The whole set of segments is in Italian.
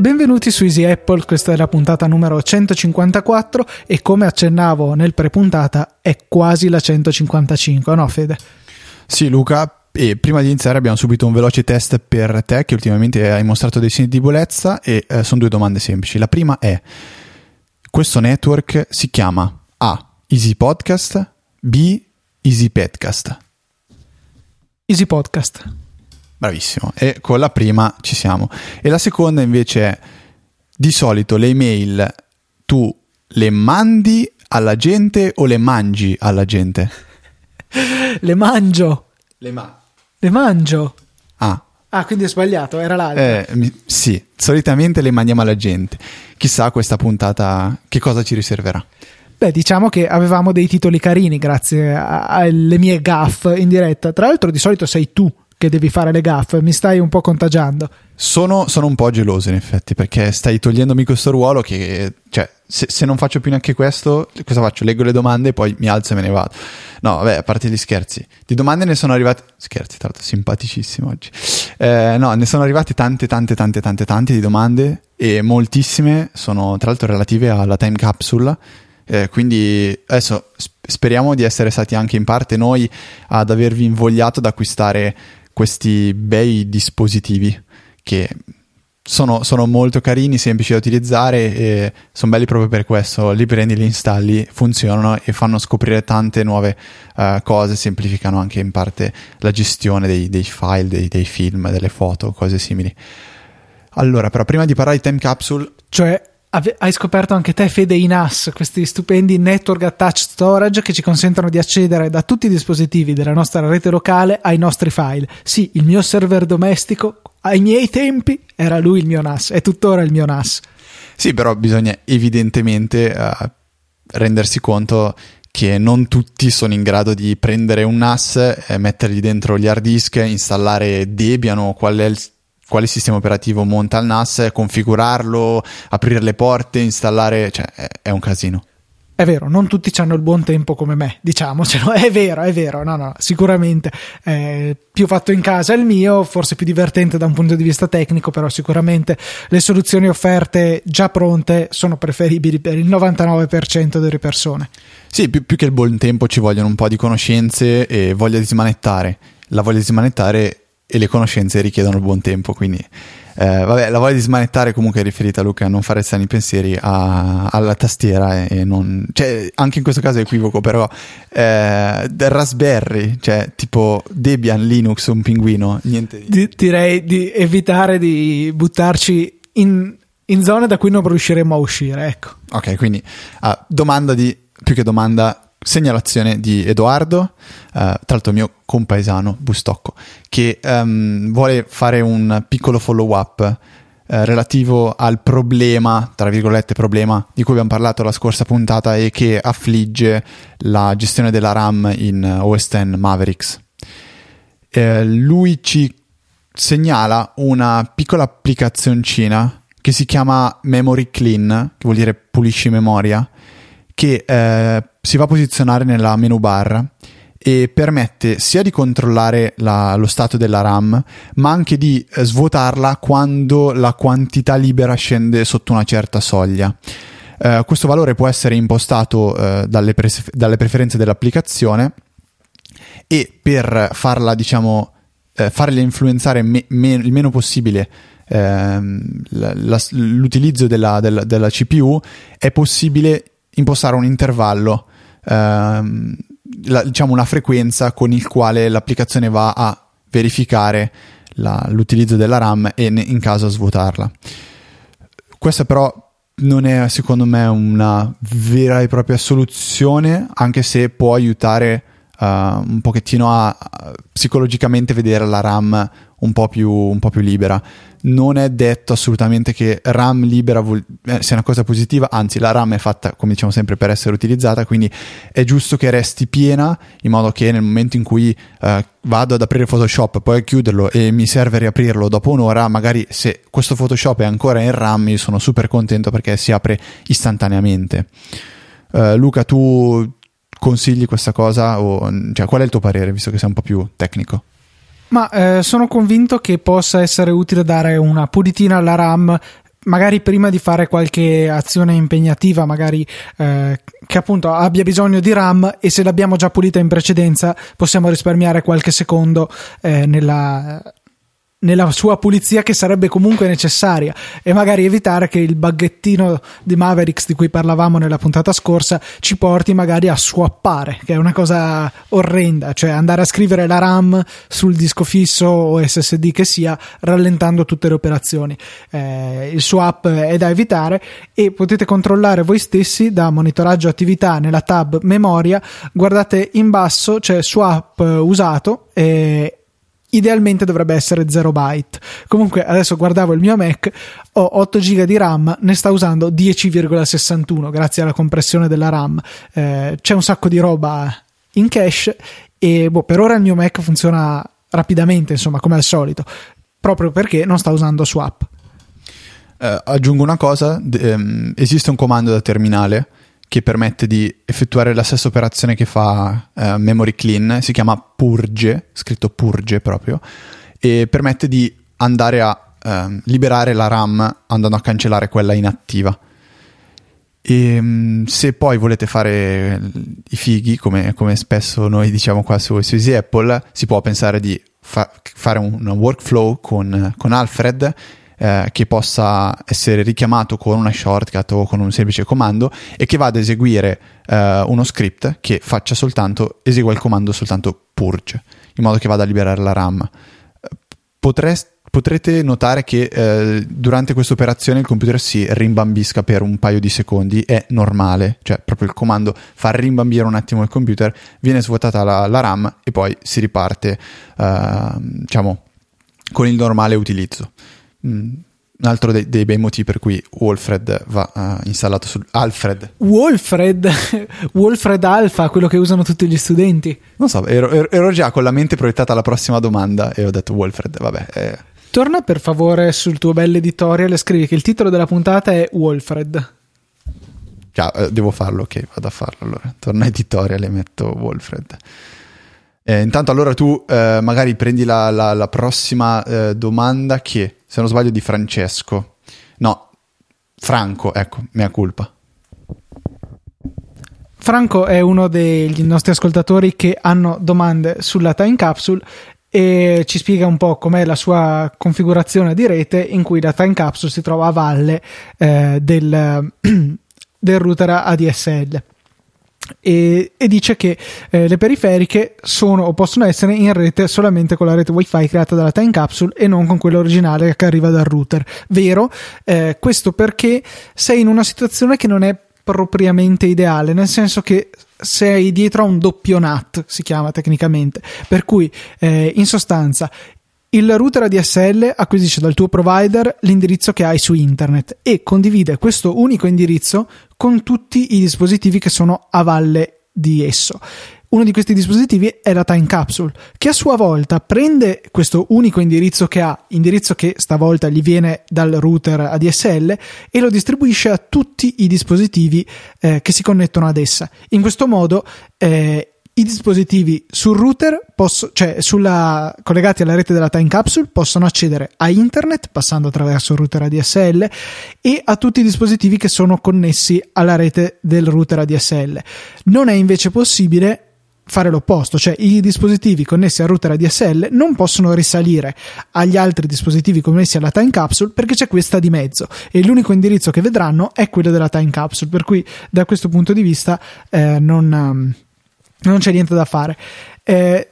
Benvenuti su Easy Apple, questa è la puntata numero 154 e come accennavo nel pre-puntata è quasi la 155, no Fede? Sì Luca, e prima di iniziare abbiamo subito un veloce test per te che ultimamente hai mostrato dei segni di debolezza e sono due domande semplici. La prima è: questo network si chiama A. Easy Podcast, B. Easy Podcast. Easy Podcast. Bravissimo, e con la prima ci siamo. E la seconda invece è: di solito le email tu le mandi alla gente o le mangi alla gente? Le mangio. Le mangio. Ah, quindi è sbagliato, era l'altro. Sì, solitamente le mandiamo alla gente. Chissà questa puntata che cosa ci riserverà. Beh, diciamo che avevamo dei titoli carini grazie alle mie gaffe in diretta. Tra l'altro di solito sei tu che devi fare le gaffe, mi stai un po' contagiando. Sono un po' geloso in effetti, perché stai togliendomi questo ruolo che, cioè, se non faccio più neanche questo, cosa faccio? Leggo le domande e poi mi alzo e me ne vado. No, vabbè, a parte gli scherzi. Di domande ne sono arrivate... Scherzi, tra l'altro, simpaticissimo oggi. No, ne sono arrivate tante di domande e moltissime sono, tra l'altro, relative alla Time Capsule. Quindi adesso speriamo di essere stati anche in parte noi ad avervi invogliato ad acquistare questi bei dispositivi che sono molto carini, semplici da utilizzare e sono belli proprio per questo. Li prendi, li installi, funzionano e fanno scoprire tante nuove cose, semplificano anche in parte la gestione dei file, dei film, delle foto, cose simili. Allora, però prima di parlare di Time Capsule, cioè hai scoperto anche te, Fede, i NAS, questi stupendi network attached storage che ci consentono di accedere da tutti i dispositivi della nostra rete locale ai nostri file. Sì, il mio server domestico ai miei tempi era lui il mio NAS, è tuttora il mio NAS. Sì, però bisogna evidentemente rendersi conto che non tutti sono in grado di prendere un NAS, mettergli dentro gli hard disk, installare Debian o quale sistema operativo monta il NAS, configurarlo, aprire le porte, installare... Cioè, è un casino. È vero, non tutti hanno il buon tempo come me, diciamocelo. È vero, no, sicuramente. Più fatto in casa è il mio, forse più divertente da un punto di vista tecnico, però sicuramente le soluzioni offerte già pronte sono preferibili per il 99% delle persone. Sì, più che il buon tempo ci vogliono un po' di conoscenze e voglia di smanettare. La voglia di smanettare... e le conoscenze richiedono il buon tempo, quindi vabbè, la voglia di smanettare comunque è riferita, Luca, a non fare strani pensieri alla tastiera e non, cioè, anche in questo caso è equivoco, però del Raspberry, cioè tipo Debian, Linux, un pinguino, niente. Direi di evitare di buttarci in zone da cui non riusciremo a uscire, ecco. Ok, quindi segnalazione di Edoardo, tra l'altro mio compaesano bustocco, che vuole fare un piccolo follow up relativo al problema, tra virgolette problema, di cui abbiamo parlato la scorsa puntata e che affligge la gestione della RAM in OS X Mavericks. Lui ci segnala una piccola applicazioncina che si chiama Memory Clean, che vuol dire pulisci memoria, che si va a posizionare nella menu bar e permette sia di controllare lo stato della RAM, ma anche di svuotarla quando la quantità libera scende sotto una certa soglia. Questo valore può essere impostato dalle preferenze dell'applicazione e per farla, diciamo, farle influenzare il meno possibile l'utilizzo della CPU, è possibile impostare un intervallo, diciamo una frequenza con il quale l'applicazione va a verificare l'utilizzo della RAM e in caso a svuotarla. Questa però non è, secondo me, una vera e propria soluzione, anche se può aiutare un pochettino a psicologicamente vedere la RAM un po' più libera. Non è detto assolutamente che RAM libera sia una cosa positiva, anzi la RAM è fatta, come diciamo sempre, per essere utilizzata, quindi è giusto che resti piena, in modo che nel momento in cui vado ad aprire Photoshop, poi a chiuderlo e mi serve riaprirlo dopo un'ora, magari se questo Photoshop è ancora in RAM io sono super contento perché si apre istantaneamente. Luca, tu consigli questa cosa, cioè, qual è il tuo parere, visto che sei un po' più tecnico? Ma sono convinto che possa essere utile dare una pulitina alla RAM, magari prima di fare qualche azione impegnativa, magari che appunto abbia bisogno di RAM, e se l'abbiamo già pulita in precedenza possiamo risparmiare qualche secondo nella sua pulizia, che sarebbe comunque necessaria, e magari evitare che il baghettino di Mavericks di cui parlavamo nella puntata scorsa ci porti magari a swappare, che è una cosa orrenda, cioè andare a scrivere la RAM sul disco fisso o SSD che sia, rallentando tutte le operazioni. Il swap è da evitare, e potete controllare voi stessi da monitoraggio attività nella tab memoria, guardate in basso c'è swap usato, e idealmente dovrebbe essere 0 byte. Comunque adesso guardavo il mio Mac, ho 8 GB di RAM, ne sta usando 10,61 grazie alla compressione della RAM. C'è un sacco di roba in cache e per ora il mio Mac funziona rapidamente, insomma, come al solito, proprio perché non sta usando swap. Aggiungo una cosa, esiste un comando da terminale che permette di effettuare la stessa operazione che fa Memory Clean, si chiama purge, scritto purge proprio, e permette di andare a liberare la RAM andando a cancellare quella inattiva. E se poi volete fare i fighi, come spesso noi diciamo qua su Easy Apple, si può pensare di fare un workflow con Alfred, che possa essere richiamato con una shortcut o con un semplice comando, e che vada ad eseguire uno script che faccia esegua il comando soltanto purge, in modo che vada a liberare la RAM. Potrete notare che durante questa operazione il computer si rimbambisca per un paio di secondi, è normale, cioè proprio il comando fa rimbambire un attimo il computer, viene svuotata la RAM e poi si riparte diciamo con il normale utilizzo. Un altro dei bei motivi per cui Alfred va installato su Alfred Alpha, quello che usano tutti gli studenti. Non so, ero già con la mente proiettata alla prossima domanda e ho detto Alfred, vabbè. Torna per favore sul tuo bel editorial e scrivi che il titolo della puntata è Alfred. Già, devo farlo, ok, vado a farlo allora. Torna editorial e metto Alfred. Intanto allora tu magari prendi la prossima domanda, che se non sbaglio di Francesco, no, Franco, ecco, mea culpa. Franco è uno dei nostri ascoltatori che hanno domande sulla Time Capsule e ci spiega un po' com'è la sua configurazione di rete, in cui la Time Capsule si trova a valle del router ADSL. E dice che le periferiche sono o possono essere in rete solamente con la rete wifi creata dalla Time Capsule e non con quella originale che arriva dal router. Vero? Questo perché sei in una situazione che non è propriamente ideale, nel senso che sei dietro a un doppio NAT, si chiama tecnicamente, per cui in sostanza il router ADSL acquisisce dal tuo provider l'indirizzo che hai su internet e condivide questo unico indirizzo con tutti i dispositivi che sono a valle di esso. Uno di questi dispositivi è la Time Capsule, che a sua volta prende questo unico indirizzo che ha, indirizzo che stavolta gli viene dal router ADSL, e lo distribuisce a tutti i dispositivi che si connettono ad essa. In questo modo i dispositivi sul router, collegati alla rete della Time Capsule, possono accedere a internet passando attraverso il router ADSL e a tutti i dispositivi che sono connessi alla rete del router ADSL. Non è invece possibile fare l'opposto, cioè i dispositivi connessi al router ADSL non possono risalire agli altri dispositivi connessi alla Time Capsule perché c'è questa di mezzo, e l'unico indirizzo che vedranno è quello della Time Capsule, per cui da questo punto di vista non c'è niente da fare.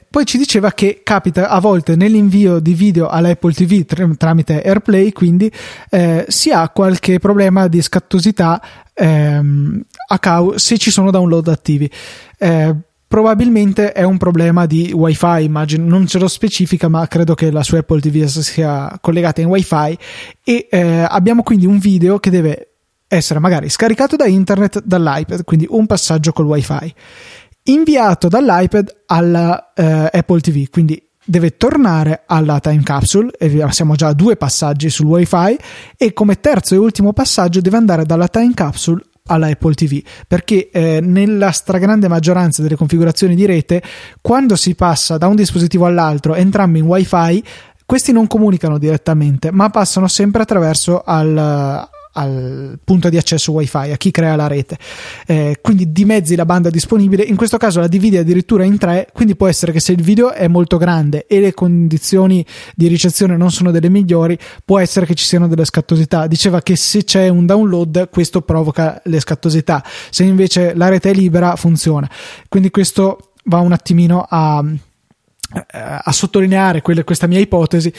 Poi ci diceva che capita a volte nell'invio di video all'Apple TV tramite AirPlay, quindi si ha qualche problema di scattosità se ci sono download attivi. Probabilmente è un problema di Wi-Fi, immagino, non ce lo specifica, ma credo che la sua Apple TV sia collegata in Wi-Fi e abbiamo quindi un video che deve essere magari scaricato da internet dall'iPad, quindi un passaggio col Wi-Fi, inviato dall'iPad alla Apple TV, quindi deve tornare alla Time Capsule, e siamo già a due passaggi sul Wi-Fi, e come terzo e ultimo passaggio deve andare dalla Time Capsule alla Apple TV, perché nella stragrande maggioranza delle configurazioni di rete, quando si passa da un dispositivo all'altro, entrambi in Wi-Fi, questi non comunicano direttamente, ma passano sempre attraverso al punto di accesso Wi-Fi, a chi crea la rete, quindi dimezzi la banda disponibile. In questo caso la dividi addirittura in tre, quindi può essere che se il video è molto grande e le condizioni di ricezione non sono delle migliori, può essere che ci siano delle scattosità. Diceva che se c'è un download questo provoca le scattosità, se invece la rete è libera funziona. Quindi questo va un attimino a sottolineare questa mia ipotesi.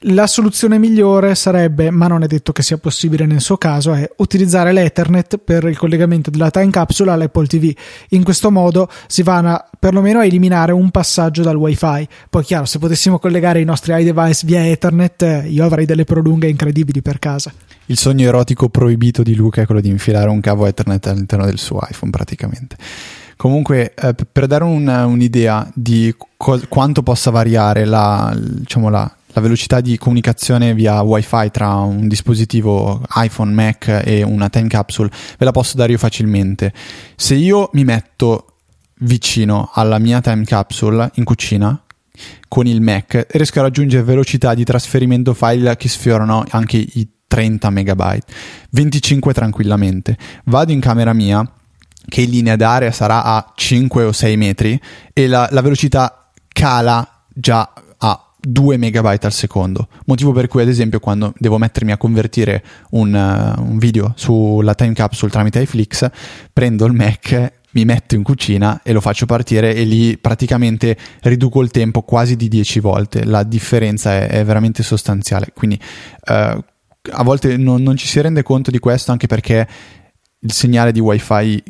La soluzione migliore sarebbe, ma non è detto che sia possibile nel suo caso, è utilizzare l'Ethernet per il collegamento della Time Capsule all'Apple TV. In questo modo si va perlomeno a eliminare un passaggio dal Wi-Fi. Poi chiaro, se potessimo collegare i nostri iDevice via Ethernet, io avrei delle prolunghe incredibili per casa. Il sogno erotico proibito di Luca è quello di infilare un cavo Ethernet all'interno del suo iPhone, praticamente. Comunque, per dare un'idea di quanto possa variare la velocità di comunicazione via Wi-Fi tra un dispositivo iPhone, Mac e una Time Capsule, ve la posso dare io facilmente. Se io mi metto vicino alla mia Time Capsule in cucina con il Mac, riesco a raggiungere velocità di trasferimento file che sfiorano anche i 30 MB, 25 tranquillamente. Vado in camera mia, che in linea d'aria sarà a 5 o 6 metri, e la velocità cala già a 2 megabyte al secondo. Motivo per cui, ad esempio, quando devo mettermi a convertire un video sulla Time Capsule tramite iFlix, prendo il Mac, mi metto in cucina e lo faccio partire, e lì praticamente riduco il tempo quasi di 10 volte. La differenza è veramente sostanziale. Quindi a volte non ci si rende conto di questo, anche perché il segnale di Wi-Fi,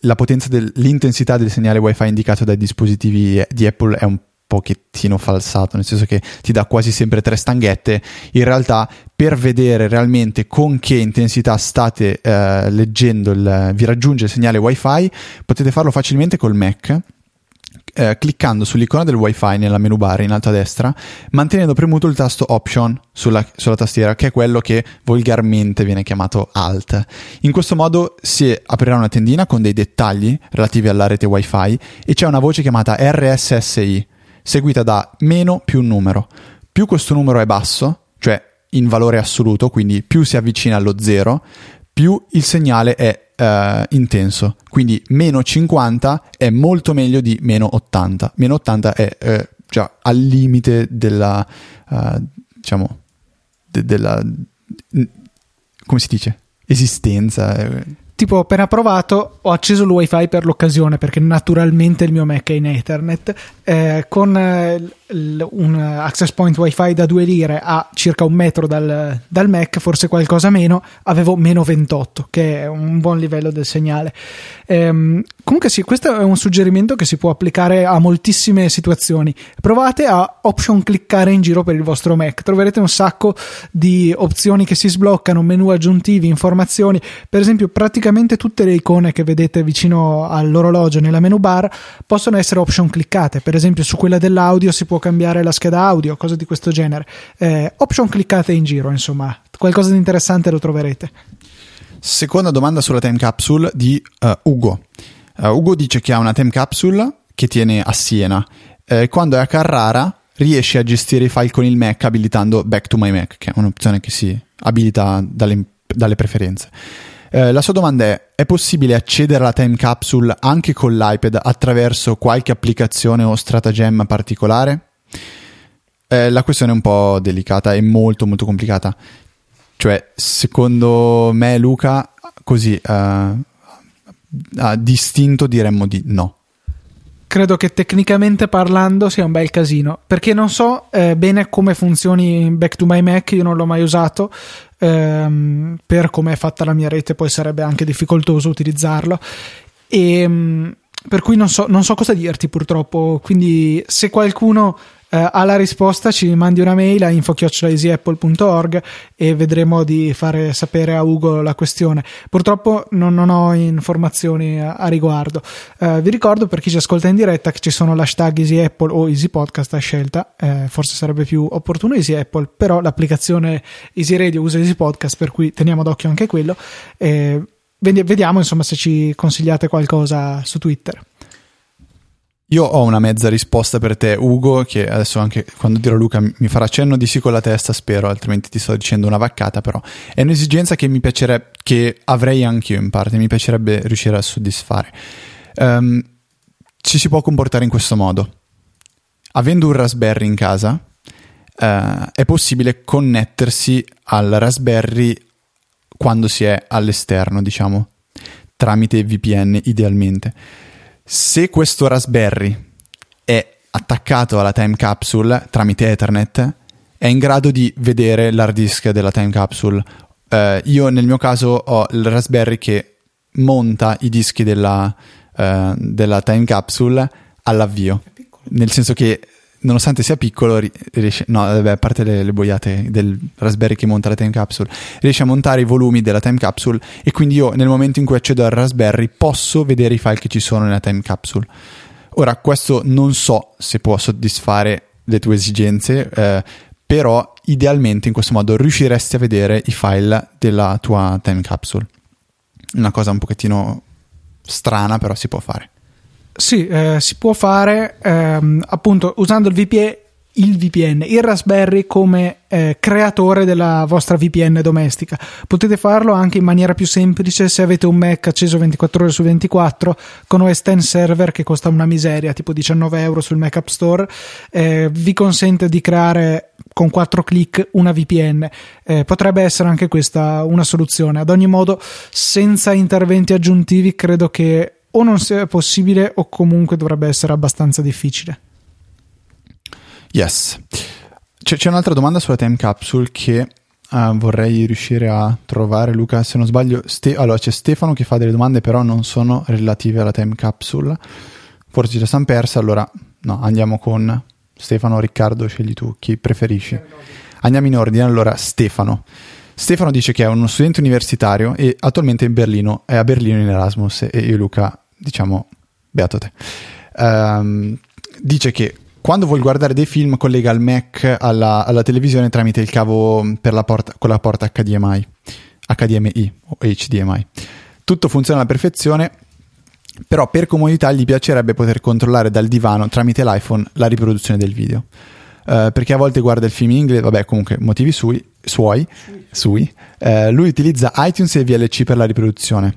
la potenza l'intensità del segnale Wi-Fi indicato dai dispositivi di Apple è un pochettino falsato, nel senso che ti dà quasi sempre tre stanghette. In realtà, per vedere realmente con che intensità state leggendo, vi raggiunge il segnale Wi-Fi, potete farlo facilmente col Mac, cliccando sull'icona del Wi-Fi nella menu bar in alto a destra, mantenendo premuto il tasto Option sulla tastiera, che è quello che volgarmente viene chiamato Alt. In questo modo si aprirà una tendina con dei dettagli relativi alla rete Wi-Fi, e c'è una voce chiamata RSSI, seguita da meno più un numero. Più questo numero è basso, cioè in valore assoluto, quindi più si avvicina allo zero, più il segnale è intenso. Quindi meno 50 è molto meglio di meno 80. Meno 80 è già al limite della come si dice, esistenza. Tipo, ho appena provato, ho acceso il Wi-Fi per l'occasione, perché naturalmente il mio Mac è in Ethernet, con un access point Wi-Fi da 2 lire a circa un metro dal Mac, forse qualcosa meno, avevo meno 28, che è un buon livello del segnale. Comunque sì, questo è un suggerimento che si può applicare a moltissime situazioni. Provate a option cliccare in giro per il vostro Mac, troverete un sacco di opzioni che si sbloccano, menu aggiuntivi, informazioni. Per esempio, praticamente tutte le icone che vedete vicino all'orologio nella menu bar possono essere option cliccate. Per esempio, su quella dell'audio si può cambiare la scheda audio, cose di questo genere. Option cliccate in giro, insomma, qualcosa di interessante lo troverete. Seconda domanda sulla Time Capsule di Ugo. Ugo dice che ha una Time Capsule che tiene a Siena. Quando è a Carrara riesce a gestire i file con il Mac abilitando Back to My Mac, che è un'opzione che si abilita dalle preferenze. La sua domanda è possibile accedere alla Time Capsule anche con l'iPad attraverso qualche applicazione o stratagemma particolare? La questione è un po' delicata e molto molto complicata. Cioè, secondo me, Luca, così a distinto diremmo di no. Credo che tecnicamente parlando sia un bel casino, perché non so bene come funzioni Back to My Mac, io non l'ho mai usato. Per come è fatta la mia rete poi sarebbe anche difficoltoso utilizzarlo, e Per cui non so cosa dirti, purtroppo. Quindi se qualcuno ha la risposta ci mandi una mail a info@easyapple.org e vedremo di fare sapere a Ugo la questione. Purtroppo non ho informazioni a riguardo. Vi ricordo, per chi ci ascolta in diretta, che ci sono l'hashtag Easy Apple o Easy Podcast a scelta. Forse sarebbe più opportuno Easy Apple, però l'applicazione Easy Radio usa Easy Podcast, per cui teniamo d'occhio anche quello. Vediamo insomma se ci consigliate qualcosa su Twitter. Io ho una mezza risposta per te, Ugo, che adesso anche quando dirò Luca mi farà cenno di sì con la testa, spero, altrimenti ti sto dicendo una vaccata, però è un'esigenza che mi piacerebbe, che avrei anch'io in parte, mi piacerebbe riuscire a soddisfare. Ci si può comportare in questo modo. Avendo un Raspberry in casa, è possibile connettersi al Raspberry quando si è all'esterno, diciamo, tramite VPN idealmente. Se questo Raspberry è attaccato alla Time Capsule tramite Ethernet, è in grado di vedere l'hard disk della Time Capsule. Io nel mio caso ho il Raspberry che monta i dischi della Time Capsule all'avvio, nel senso che nonostante sia piccolo riesce, no vabbè, a parte le boiate del Raspberry che monta la Time Capsule, riesce a montare i volumi della Time Capsule, e quindi io nel momento in cui accedo al Raspberry posso vedere i file che ci sono nella Time Capsule. Ora, questo non so se può soddisfare le tue esigenze, però idealmente in questo modo riusciresti a vedere i file della tua Time Capsule. Una cosa un pochettino strana, però si può fare. Sì, si può fare, appunto usando il VPN, il Raspberry come creatore della vostra VPN domestica. Potete farlo anche in maniera più semplice se avete un Mac acceso 24 ore su 24 con OS X Server, che costa una miseria, tipo €19 sul Mac App Store. Vi consente di creare con 4 click una VPN. Potrebbe essere anche questa una soluzione. Ad ogni modo, senza interventi aggiuntivi credo che o non sia possibile, o comunque dovrebbe essere abbastanza difficile. Yes. C'è un'altra domanda sulla Time Capsule che vorrei riuscire a trovare, Luca, se non sbaglio. Allora, c'è Stefano che fa delle domande, però non sono relative alla Time Capsule. Forse la san persa, allora no, andiamo con Stefano, Riccardo, scegli tu chi preferisci. Andiamo in ordine. Allora, Stefano dice che è uno studente universitario e attualmente è a Berlino in Erasmus, e io e Luca diciamo beato te. Dice che quando vuol guardare dei film collega il Mac alla televisione tramite il cavo con la porta HDMI o HDMI. Tutto funziona alla perfezione, però per comodità gli piacerebbe poter controllare dal divano tramite l'iPhone la riproduzione del video. Perché a volte guarda il film in inglese, vabbè, comunque motivi suoi. Lui utilizza iTunes e VLC per la riproduzione,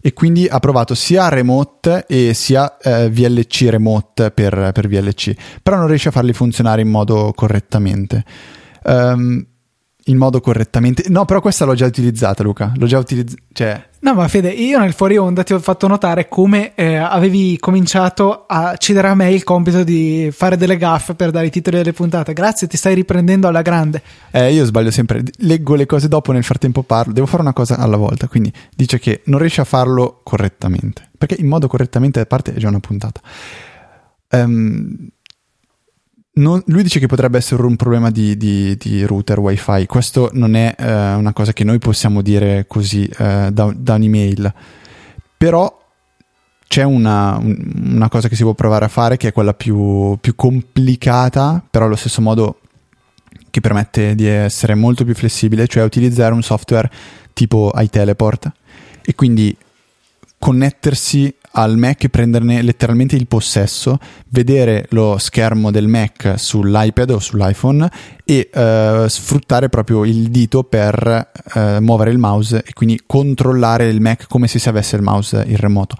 e quindi ha provato sia Remote e sia VLC Remote per VLC, però non riesce a farli funzionare in modo correttamente. No, però questa l'ho già utilizzata, Luca. No, ma Fede, io nel fuori onda ti ho fatto notare come avevi cominciato a cedere a me il compito di fare delle gaffe per dare i titoli delle puntate. Grazie, ti stai riprendendo alla grande. Io sbaglio sempre, leggo le cose dopo, nel frattempo parlo, devo fare una cosa alla volta. Quindi dice che non riesce a farlo correttamente, perché in modo correttamente a parte è già una puntata. Lui dice che potrebbe essere un problema di router wifi. Questo non è una cosa che noi possiamo dire così da un'email, però c'è una cosa che si può provare a fare, che è quella più complicata, però allo stesso modo che permette di essere molto più flessibile, cioè utilizzare un software tipo iTeleport e quindi connettersi al Mac e prenderne letteralmente il possesso, vedere lo schermo del Mac sull'iPad o sull'iPhone e sfruttare proprio il dito per muovere il mouse, e quindi controllare il Mac come se si avesse il mouse in remoto.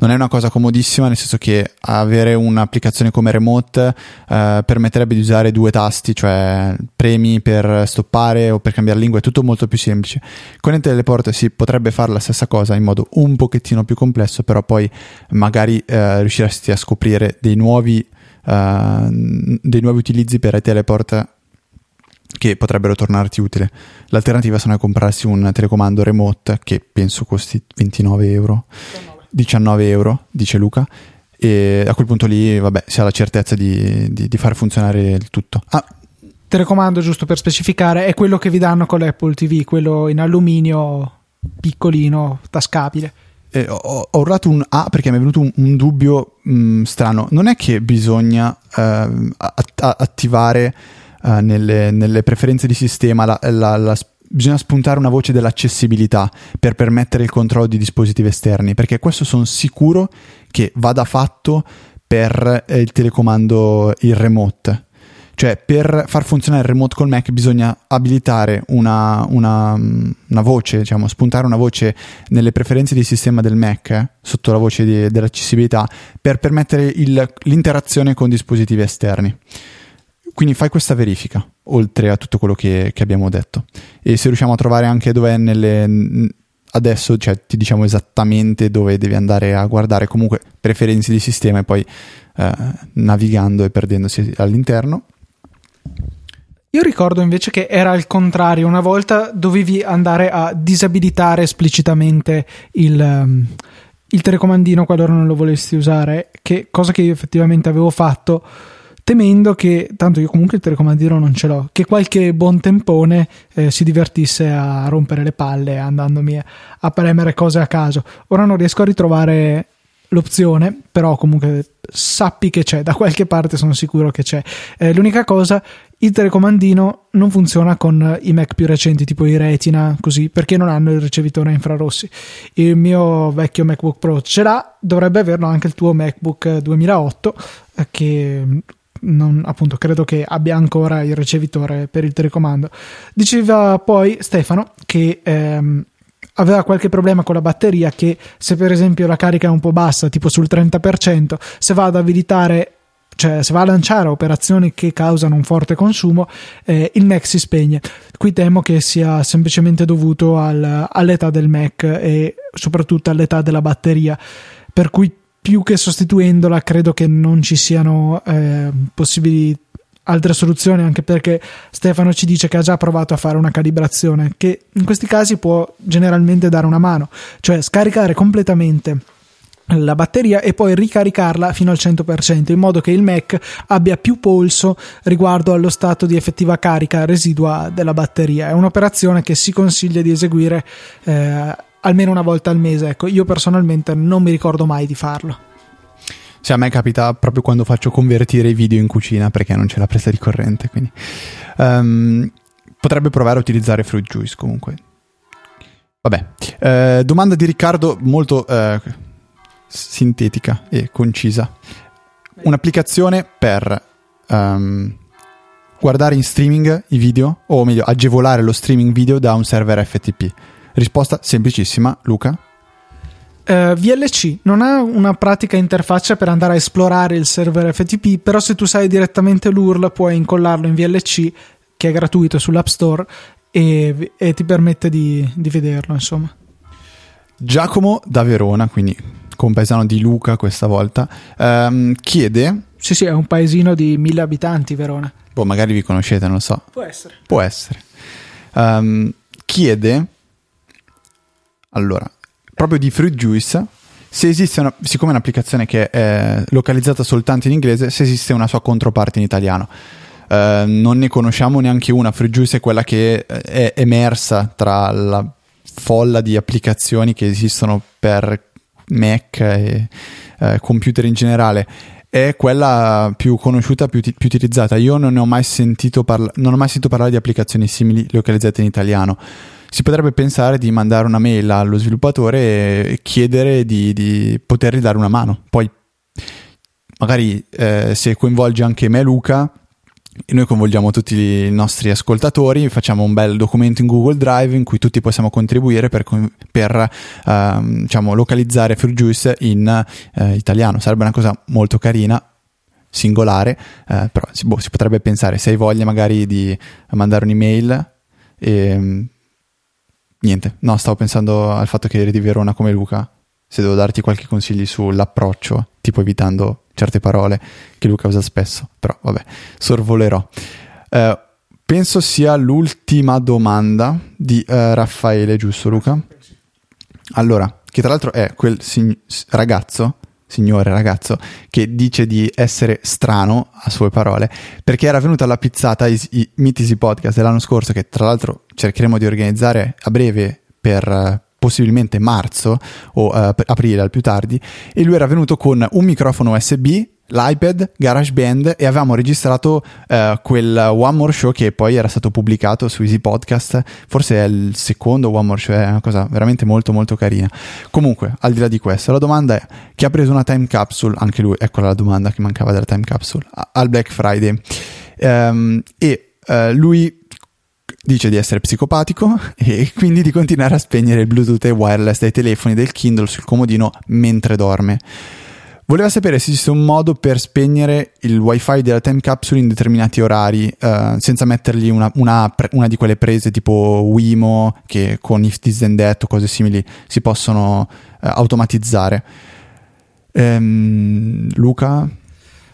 Non è una cosa comodissima, nel senso che avere un'applicazione come Remote permetterebbe di usare 2 tasti, cioè premi per stoppare o per cambiare lingua, è tutto molto più semplice. Con il teleport si potrebbe fare la stessa cosa in modo un pochettino più complesso, però poi magari riusciresti a scoprire dei nuovi utilizzi per i teleport che potrebbero tornarti utile. L'alternativa sono comprarsi un telecomando Remote, che penso costi €29 19 euro, dice Luca, e a quel punto lì, vabbè, si ha la certezza di far funzionare il tutto. Ah, telecomando, giusto per specificare, è quello che vi danno con l'Apple TV, quello in alluminio piccolino, tascabile. Ho urlato un A perché mi è venuto un dubbio strano. Non è che bisogna attivare nelle preferenze di sistema bisogna spuntare una voce dell'accessibilità per permettere il controllo di dispositivi esterni? Perché questo sono sicuro che vada fatto per il telecomando in remote. Cioè, per far funzionare il remote col Mac bisogna abilitare una voce, diciamo, spuntare una voce nelle preferenze di sistema del Mac, sotto la voce dell'accessibilità, per permettere l'interazione con dispositivi esterni. Quindi fai questa verifica, oltre a tutto quello che abbiamo detto. E se riusciamo a trovare anche dove è adesso, cioè, ti diciamo esattamente dove devi andare a guardare, comunque preferenze di sistema, e poi navigando e perdendosi all'interno. Io ricordo invece che era al contrario, una volta dovevi andare a disabilitare esplicitamente il telecomandino qualora non lo volessi usare, cosa che io effettivamente avevo fatto, temendo che, tanto io comunque il telecomandino non ce l'ho, che qualche buon tempone si divertisse a rompere le palle andandomi a premere cose a caso. Ora non riesco a ritrovare l'opzione, però comunque sappi che c'è, da qualche parte sono sicuro che c'è. L'unica cosa, il telecomandino non funziona con i Mac più recenti, tipo i Retina, così, perché non hanno il ricevitore infrarossi. Il mio vecchio MacBook Pro ce l'ha, dovrebbe averlo anche il tuo MacBook 2008, che non, appunto, credo che abbia ancora il ricevitore per il telecomando. Diceva poi Stefano che aveva qualche problema con la batteria, che se per esempio la carica è un po' bassa, tipo sul 30%, se va ad abilitare, cioè se va a lanciare operazioni che causano un forte consumo, il Mac si spegne. Qui temo che sia semplicemente dovuto all'età del Mac e soprattutto all'età della batteria, per cui più che sostituendola credo che non ci siano possibili altre soluzioni, anche perché Stefano ci dice che ha già provato a fare una calibrazione, che in questi casi può generalmente dare una mano, cioè scaricare completamente la batteria e poi ricaricarla fino al 100%, in modo che il Mac abbia più polso riguardo allo stato di effettiva carica residua della batteria. È un'operazione che si consiglia di eseguire almeno una volta al mese. Ecco, io personalmente non mi ricordo mai di farlo. Cioè, a me capita proprio quando faccio convertire i video in cucina, perché non c'è la presa di corrente, quindi potrebbe provare a utilizzare Fruit Juice comunque. Vabbè, domanda di Riccardo, molto sintetica e concisa. Un'applicazione per guardare in streaming i video, o meglio agevolare lo streaming video da un server FTP. Risposta semplicissima, Luca. VLC non ha una pratica interfaccia per andare a esplorare il server FTP, però se tu sai direttamente l'URL puoi incollarlo in VLC, che è gratuito sull'App Store, e ti permette di vederlo, insomma. Giacomo da Verona, quindi compaesano di Luca questa volta, chiede... Sì, è un paesino di 1000 abitanti, Verona. Boh, magari vi conoscete, non lo so. Può essere. Chiede... Allora... proprio di Fruit Juice, se esiste siccome è un'applicazione che è localizzata soltanto in inglese, se esiste una sua controparte in italiano. Non ne conosciamo neanche una. Fruit Juice è quella che è emersa tra la folla di applicazioni che esistono per Mac e computer in generale. È quella più conosciuta, più utilizzata. Io non ho mai sentito parlare di applicazioni simili localizzate in italiano. Si potrebbe pensare di mandare una mail allo sviluppatore e chiedere di potergli dare una mano. Poi magari se coinvolge anche me, Luca, e noi coinvolgiamo tutti i nostri ascoltatori, facciamo un bel documento in Google Drive in cui tutti possiamo contribuire per localizzare Fruit Juice in italiano. Sarebbe una cosa molto carina, singolare, però si potrebbe pensare, se hai voglia magari di mandare un'email e... Niente, no, stavo pensando al fatto che eri di Verona come Luca, se devo darti qualche consigli sull'approccio, tipo evitando certe parole che Luca usa spesso, però vabbè, sorvolerò. Penso sia l'ultima domanda di Raffaele, giusto Luca? Allora, che tra l'altro è quel ragazzo signore, ragazzo, che dice di essere strano, a sue parole, perché era venuto alla pizzata Meet Easy Podcast dell'anno scorso, che tra l'altro cercheremo di organizzare a breve per possibilmente marzo o aprile al più tardi, e lui era venuto con un microfono USB, l'iPad, GarageBand, e avevamo registrato quel One More Show che poi era stato pubblicato su Easy Podcast, forse è il secondo One More Show, è una cosa veramente molto molto carina. Comunque, al di là di questo, la domanda è: chi ha preso una Time Capsule, anche lui, eccola la domanda che mancava della Time Capsule, al Black Friday? Lui dice di essere psicopatico e quindi di continuare a spegnere il Bluetooth e wireless dai telefoni, del Kindle sul comodino mentre dorme. Voleva sapere se esiste un modo per spegnere il wifi della Time Capsule in determinati orari, senza mettergli una di quelle prese tipo Wemo, che con If This Then That o cose simili si possono automatizzare. Luca?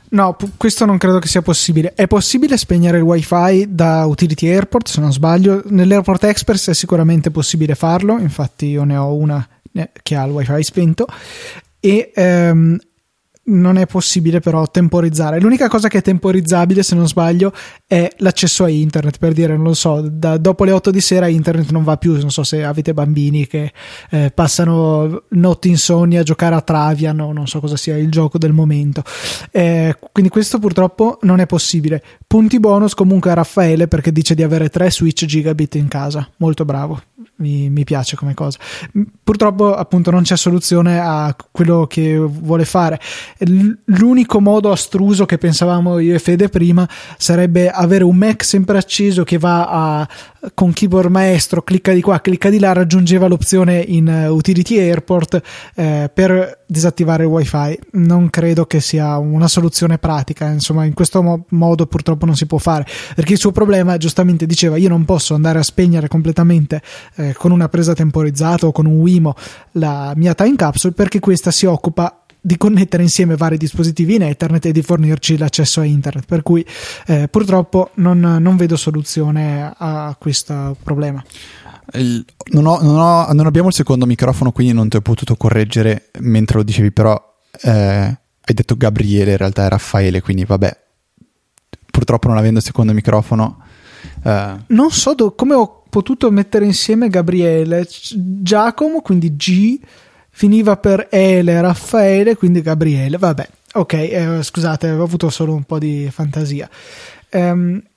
No, questo non credo che sia possibile. È possibile spegnere il wifi da Utility Airport, se non sbaglio. Nell'Airport Express è sicuramente possibile farlo, infatti io ne ho una che ha il wifi spento, e non è possibile però temporizzare. L'unica cosa che è temporizzabile, se non sbaglio, è l'accesso a internet, per dire, non lo so, dopo le 8 di sera internet non va più, non so se avete bambini che passano notti insonni a giocare a Travian o non so cosa sia il gioco del momento, quindi questo purtroppo non è possibile. Punti bonus comunque a Raffaele, perché dice di avere 3 switch gigabit in casa, molto bravo, mi piace come cosa. Purtroppo appunto non c'è soluzione a quello che vuole fare. L'unico modo astruso che pensavamo io e Fede prima sarebbe avere un Mac sempre acceso che va con keyboard maestro, clicca di qua, clicca di là, raggiungeva l'opzione in Utility Airport per disattivare il wifi. Non credo che sia una soluzione pratica, insomma, in questo modo purtroppo non si può fare, perché il suo problema, giustamente diceva, io non posso andare a spegnere completamente con una presa temporizzata o con un Wemo la mia Time Capsule, perché questa si occupa di connettere insieme vari dispositivi in Ethernet e di fornirci l'accesso a internet, per cui purtroppo non vedo soluzione a questo problema. Non abbiamo il secondo microfono, quindi non ti ho potuto correggere mentre lo dicevi, però hai detto Gabriele, in realtà è Raffaele, quindi vabbè, purtroppo non avendo il secondo microfono non so come ho potuto mettere insieme Gabriele, Giacomo, quindi G finiva per Ele, Raffaele, quindi Gabriele, vabbè, ok, scusate, ho avuto solo un po' di fantasia. Comunque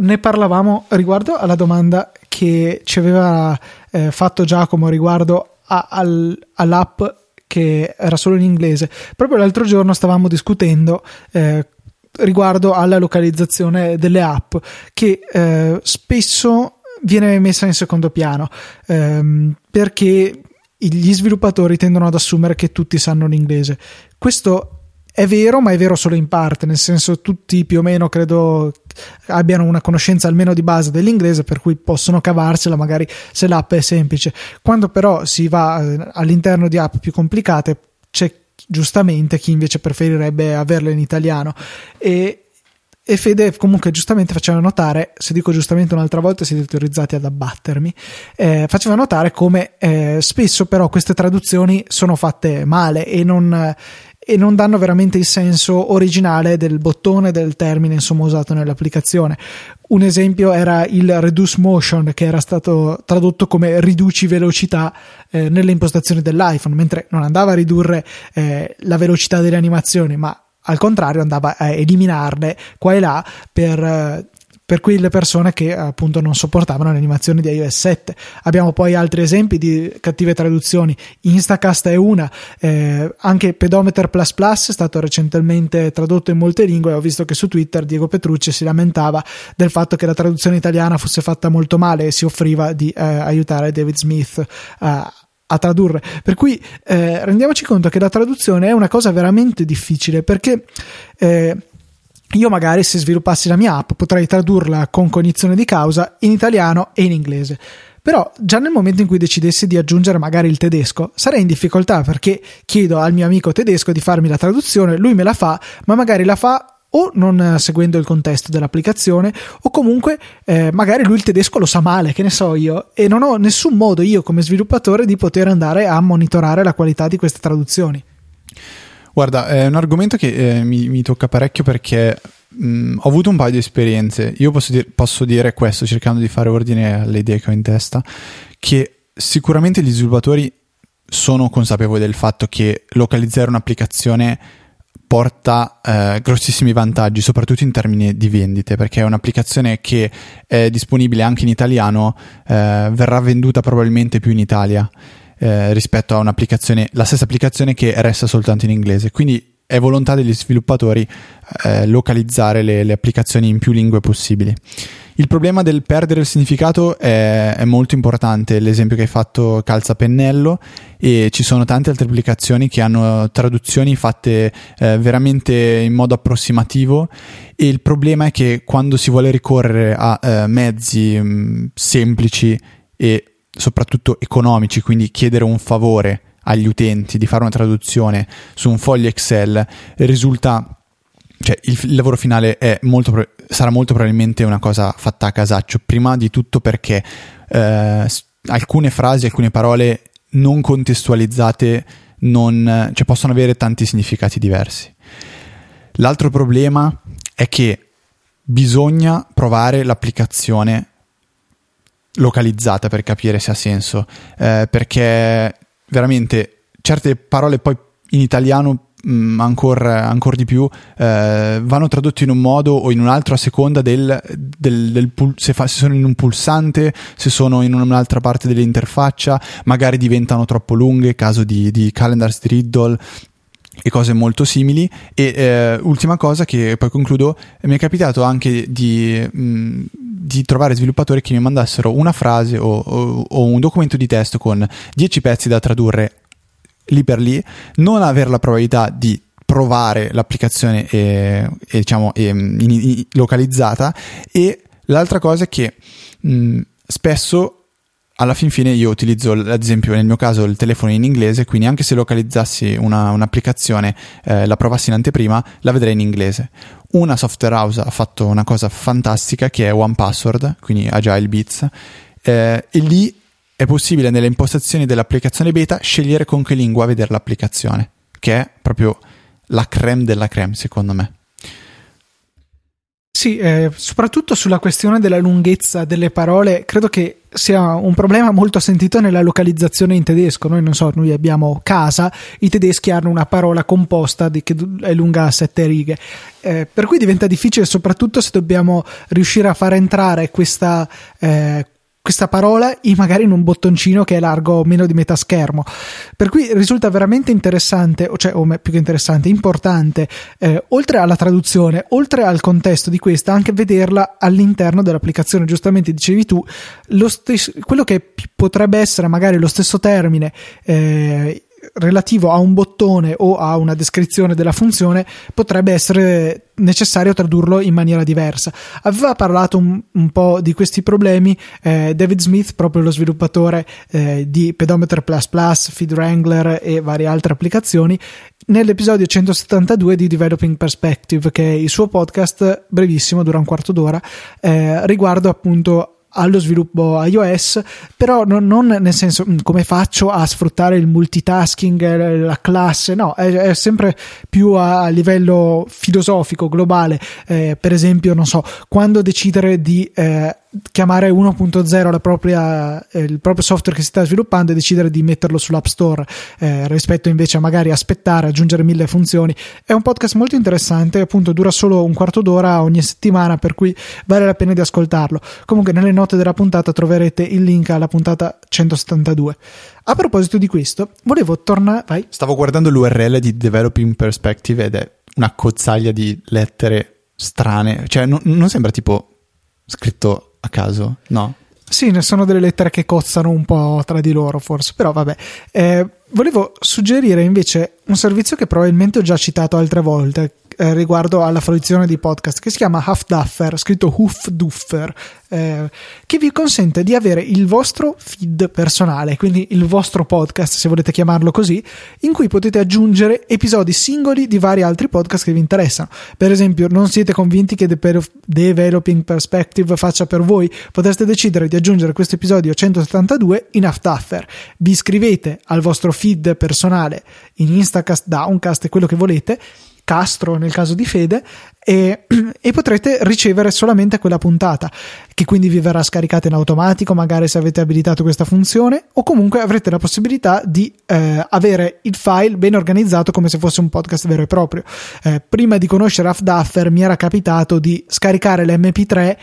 ne parlavamo riguardo alla domanda che ci aveva fatto Giacomo riguardo all'app che era solo in inglese. Proprio l'altro giorno stavamo discutendo riguardo alla localizzazione delle app, che spesso viene messa in secondo piano, perché gli sviluppatori tendono ad assumere che tutti sanno l'inglese. Questo è vero, ma è vero solo in parte, nel senso, tutti più o meno credo abbiano una conoscenza almeno di base dell'inglese, per cui possono cavarsela magari se l'app è semplice. Quando però si va all'interno di app più complicate, c'è giustamente chi invece preferirebbe averle in italiano. E Fede comunque giustamente faceva notare, se dico giustamente un'altra volta siete autorizzati ad abbattermi, faceva notare come spesso però queste traduzioni sono fatte male e non danno veramente il senso originale del bottone, del termine insomma usato nell'applicazione. Un esempio era il reduce motion, che era stato tradotto come riduci velocità nelle impostazioni dell'iPhone, mentre non andava a ridurre la velocità delle animazioni, ma al contrario andava a eliminarle qua e là per quelle persone che appunto non sopportavano le animazioni di iOS 7. Abbiamo poi altri esempi di cattive traduzioni. Instacast è una, anche Pedometer Plus Plus è stato recentemente tradotto in molte lingue. Ho visto che su Twitter Diego Petrucci si lamentava del fatto che la traduzione italiana fosse fatta molto male e si offriva di aiutare David Smith a tradurre, per cui rendiamoci conto che la traduzione è una cosa veramente difficile, perché io magari, se sviluppassi la mia app, potrei tradurla con cognizione di causa in italiano e in inglese, però già nel momento in cui decidessi di aggiungere magari il tedesco sarei in difficoltà, perché chiedo al mio amico tedesco di farmi la traduzione, lui me la fa, ma magari la fa o non seguendo il contesto dell'applicazione, o comunque magari lui il tedesco lo sa male, che ne so io, e non ho nessun modo io come sviluppatore di poter andare a monitorare la qualità di queste traduzioni. Guarda, è un argomento che mi tocca parecchio, perché ho avuto un paio di esperienze. Io posso dire questo, cercando di fare ordine alle idee che ho in testa, che sicuramente gli sviluppatori sono consapevoli del fatto che localizzare un'applicazione porta grossissimi vantaggi, soprattutto in termini di vendite, perché è un'applicazione che è disponibile anche in italiano, verrà venduta probabilmente più in Italia rispetto a un'applicazione, la stessa applicazione che resta soltanto in inglese. Quindi è volontà degli sviluppatori localizzare le applicazioni in più lingue possibili. Il problema del perdere il significato è molto importante. L'esempio che hai fatto calza pennello, e ci sono tante altre applicazioni che hanno traduzioni fatte veramente in modo approssimativo, e il problema è che quando si vuole ricorrere a mezzi semplici e soprattutto economici, quindi chiedere un favore agli utenti di fare una traduzione su un foglio Excel, risulta, cioè il lavoro finale è sarà molto probabilmente una cosa fatta a casaccio, prima di tutto perché alcune frasi, alcune parole non contestualizzate non possono avere tanti significati diversi. L'altro problema è che bisogna provare l'applicazione localizzata per capire se ha senso, perché veramente certe parole poi in italiano ancora di più vanno tradotte in un modo o in un altro a seconda se sono in un pulsante, se sono in un'altra parte dell'interfaccia, magari diventano troppo lunghe, caso di calendars, di riddle e cose molto simili. E ultima cosa che poi concludo, mi è capitato anche di trovare sviluppatori che mi mandassero una frase o un documento di testo con 10 pezzi da tradurre lì per lì, non avere la probabilità di provare l'applicazione localizzata. E l'altra cosa è che spesso alla fin fine io utilizzo, ad esempio nel mio caso, il telefono in inglese, quindi anche se localizzassi un'applicazione, la provassi in anteprima, la vedrei in inglese. Una software house ha fatto una cosa fantastica che è 1Password, quindi Agile Bits, e lì è possibile nelle impostazioni dell'applicazione beta scegliere con che lingua vedere l'applicazione, che è proprio la crème della crème secondo me. Sì, soprattutto sulla questione della lunghezza delle parole, credo che sia un problema molto sentito nella localizzazione in tedesco. Noi abbiamo casa, i tedeschi hanno una parola composta che è lunga 7 righe, per cui diventa difficile, soprattutto se dobbiamo riuscire a far entrare questa parola magari in un bottoncino che è largo meno di metà schermo, per cui risulta veramente interessante, più che interessante, importante, oltre alla traduzione, oltre al contesto di questa, anche vederla all'interno dell'applicazione. Giustamente dicevi tu, quello che potrebbe essere magari lo stesso termine relativo a un bottone o a una descrizione della funzione, potrebbe essere necessario tradurlo in maniera diversa. Aveva parlato un po' di questi problemi David Smith, proprio lo sviluppatore di Pedometer++, Feed Wrangler e varie altre applicazioni, nell'episodio 172 di Developing Perspective, che è il suo podcast brevissimo, dura un quarto d'ora, riguardo appunto allo sviluppo iOS, però non nel senso come faccio a sfruttare il multitasking, la classe, no, è sempre più a livello filosofico, globale, per esempio, quando decidere di chiamare 1.0 il proprio software che si sta sviluppando e decidere di metterlo sull'App Store, rispetto invece a magari aspettare, aggiungere 1000 funzioni. È un podcast molto interessante, appunto dura solo un quarto d'ora ogni settimana, per cui vale la pena di ascoltarlo. Comunque nelle note della puntata troverete il link alla puntata 172. A proposito di questo, volevo tornare... Vai. Stavo guardando l'URL di Developing Perspective ed è una cozzaglia di lettere strane, non sembra tipo scritto a caso, no? Sì, ne sono delle lettere che cozzano un po' tra di loro forse, però vabbè. Volevo suggerire invece un servizio che probabilmente ho già citato altre volte, riguardo alla fruizione di podcast, che si chiama Huffduffer, scritto Huffduffer, che vi consente di avere il vostro feed personale, quindi il vostro podcast, se volete chiamarlo così, in cui potete aggiungere episodi singoli di vari altri podcast che vi interessano. Per esempio, non siete convinti che Developing Perspective faccia per voi? Potreste decidere di aggiungere questo episodio 172 in Huffduffer. Vi iscrivete al vostro feed personale in Instacast, Downcast, quello che volete, Castro nel caso di Fede, e potrete ricevere solamente quella puntata, che quindi vi verrà scaricata in automatico, magari se avete abilitato questa funzione, o comunque avrete la possibilità di avere il file ben organizzato come se fosse un podcast vero e proprio. Prima di conoscere Huffduffer mi era capitato di scaricare l'MP3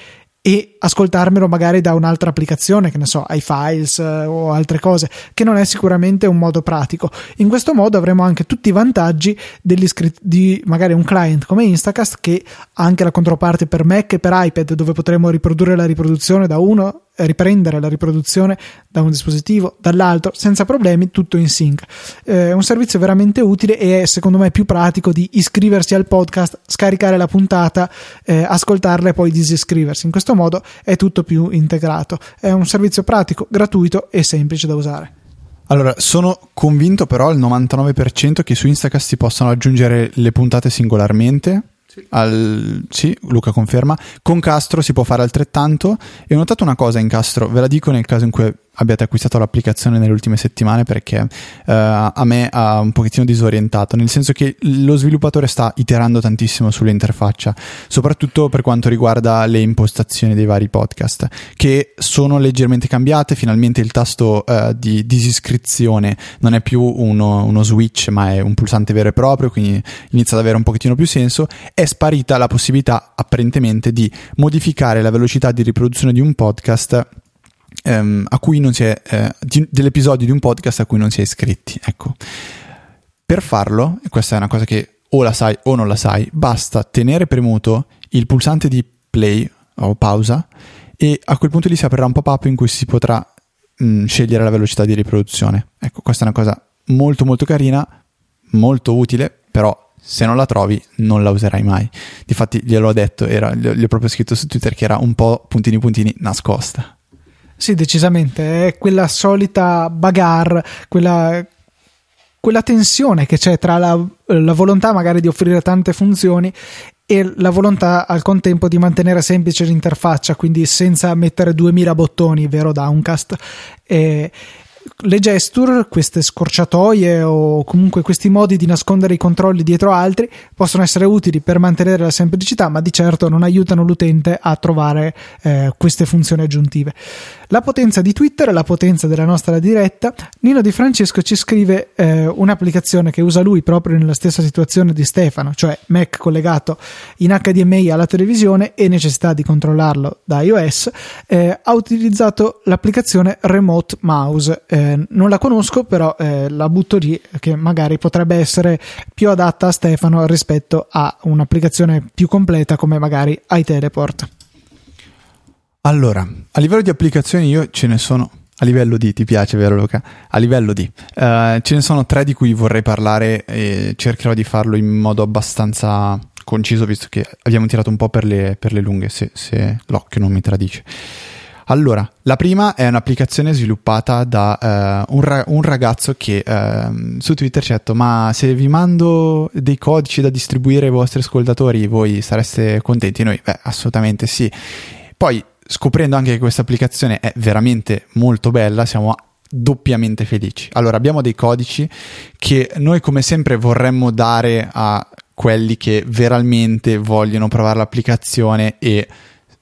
e ascoltarmelo magari da un'altra applicazione, che ne so, iFiles o altre cose, che non è sicuramente un modo pratico. In questo modo avremo anche tutti i vantaggi di magari un client come Instacast, che ha anche la controparte per Mac e per iPad, dove potremo riprodurre la riproduzione da uno, riprendere la riproduzione da un dispositivo, dall'altro, senza problemi, tutto in sync. È un servizio veramente utile e è, secondo me, più pratico di iscriversi al podcast, scaricare la puntata, ascoltarla e poi disiscriversi. In questo modo è tutto più integrato. È un servizio pratico, gratuito e semplice da usare. Allora, sono convinto però al 99% che su Instacast si possano aggiungere le puntate singolarmente. Sì, Luca conferma. Con Castro si può fare altrettanto, e ho notato una cosa in Castro, ve la dico nel caso in cui abbiate acquistato l'applicazione nelle ultime settimane, perché a me ha un pochettino disorientato, nel senso che lo sviluppatore sta iterando tantissimo sull'interfaccia, soprattutto per quanto riguarda le impostazioni dei vari podcast, che sono leggermente cambiate. Finalmente il tasto di disiscrizione non è più uno switch, ma è un pulsante vero e proprio, quindi inizia ad avere un pochettino più senso. È sparita la possibilità apparentemente di modificare la velocità di riproduzione di un podcast a cui non si è dell'episodio di un podcast a cui non si è iscritti. Ecco, per farlo, e questa è una cosa che o la sai o non la sai, basta tenere premuto il pulsante di play o pausa, e a quel punto lì si aprirà un pop-up in cui si potrà scegliere la velocità di riproduzione. Ecco, questa è una cosa molto molto carina, molto utile, però se non la trovi non la userai mai. Difatti gliel'ho detto, gli ho proprio scritto su Twitter che era un po' puntini puntini nascosta. Sì, decisamente, è quella solita bagarre, quella tensione che c'è tra la volontà magari di offrire tante funzioni e la volontà al contempo di mantenere semplice l'interfaccia, quindi senza mettere 2000 bottoni, vero Downcast? Le gesture, queste scorciatoie o comunque questi modi di nascondere i controlli dietro altri possono essere utili per mantenere la semplicità, ma di certo non aiutano l'utente a trovare queste funzioni aggiuntive. La potenza di Twitter, la potenza della nostra diretta. Nino Di Francesco ci scrive un'applicazione che usa lui proprio nella stessa situazione di Stefano, cioè Mac collegato in HDMI alla televisione e necessità di controllarlo da iOS. Ha utilizzato l'applicazione Remote Mouse. Non la conosco, però la butto lì, che magari potrebbe essere più adatta a Stefano rispetto a un'applicazione più completa come magari iTeleport. Allora, a livello di applicazioni io ce ne sono, a livello di, ti piace vero Luca? A livello di, ce ne sono tre di cui vorrei parlare, e cercherò di farlo in modo abbastanza conciso, visto che abbiamo tirato un po' per le lunghe, se l'occhio non mi tradice. Allora, la prima è un'applicazione sviluppata da un ragazzo che su Twitter ci ha detto: ma se vi mando dei codici da distribuire ai vostri ascoltatori voi sareste contenti? Noi, beh, assolutamente sì. Poi, scoprendo anche che questa applicazione è veramente molto bella, siamo doppiamente felici. Allora, abbiamo dei codici che noi come sempre vorremmo dare a quelli che veramente vogliono provare l'applicazione e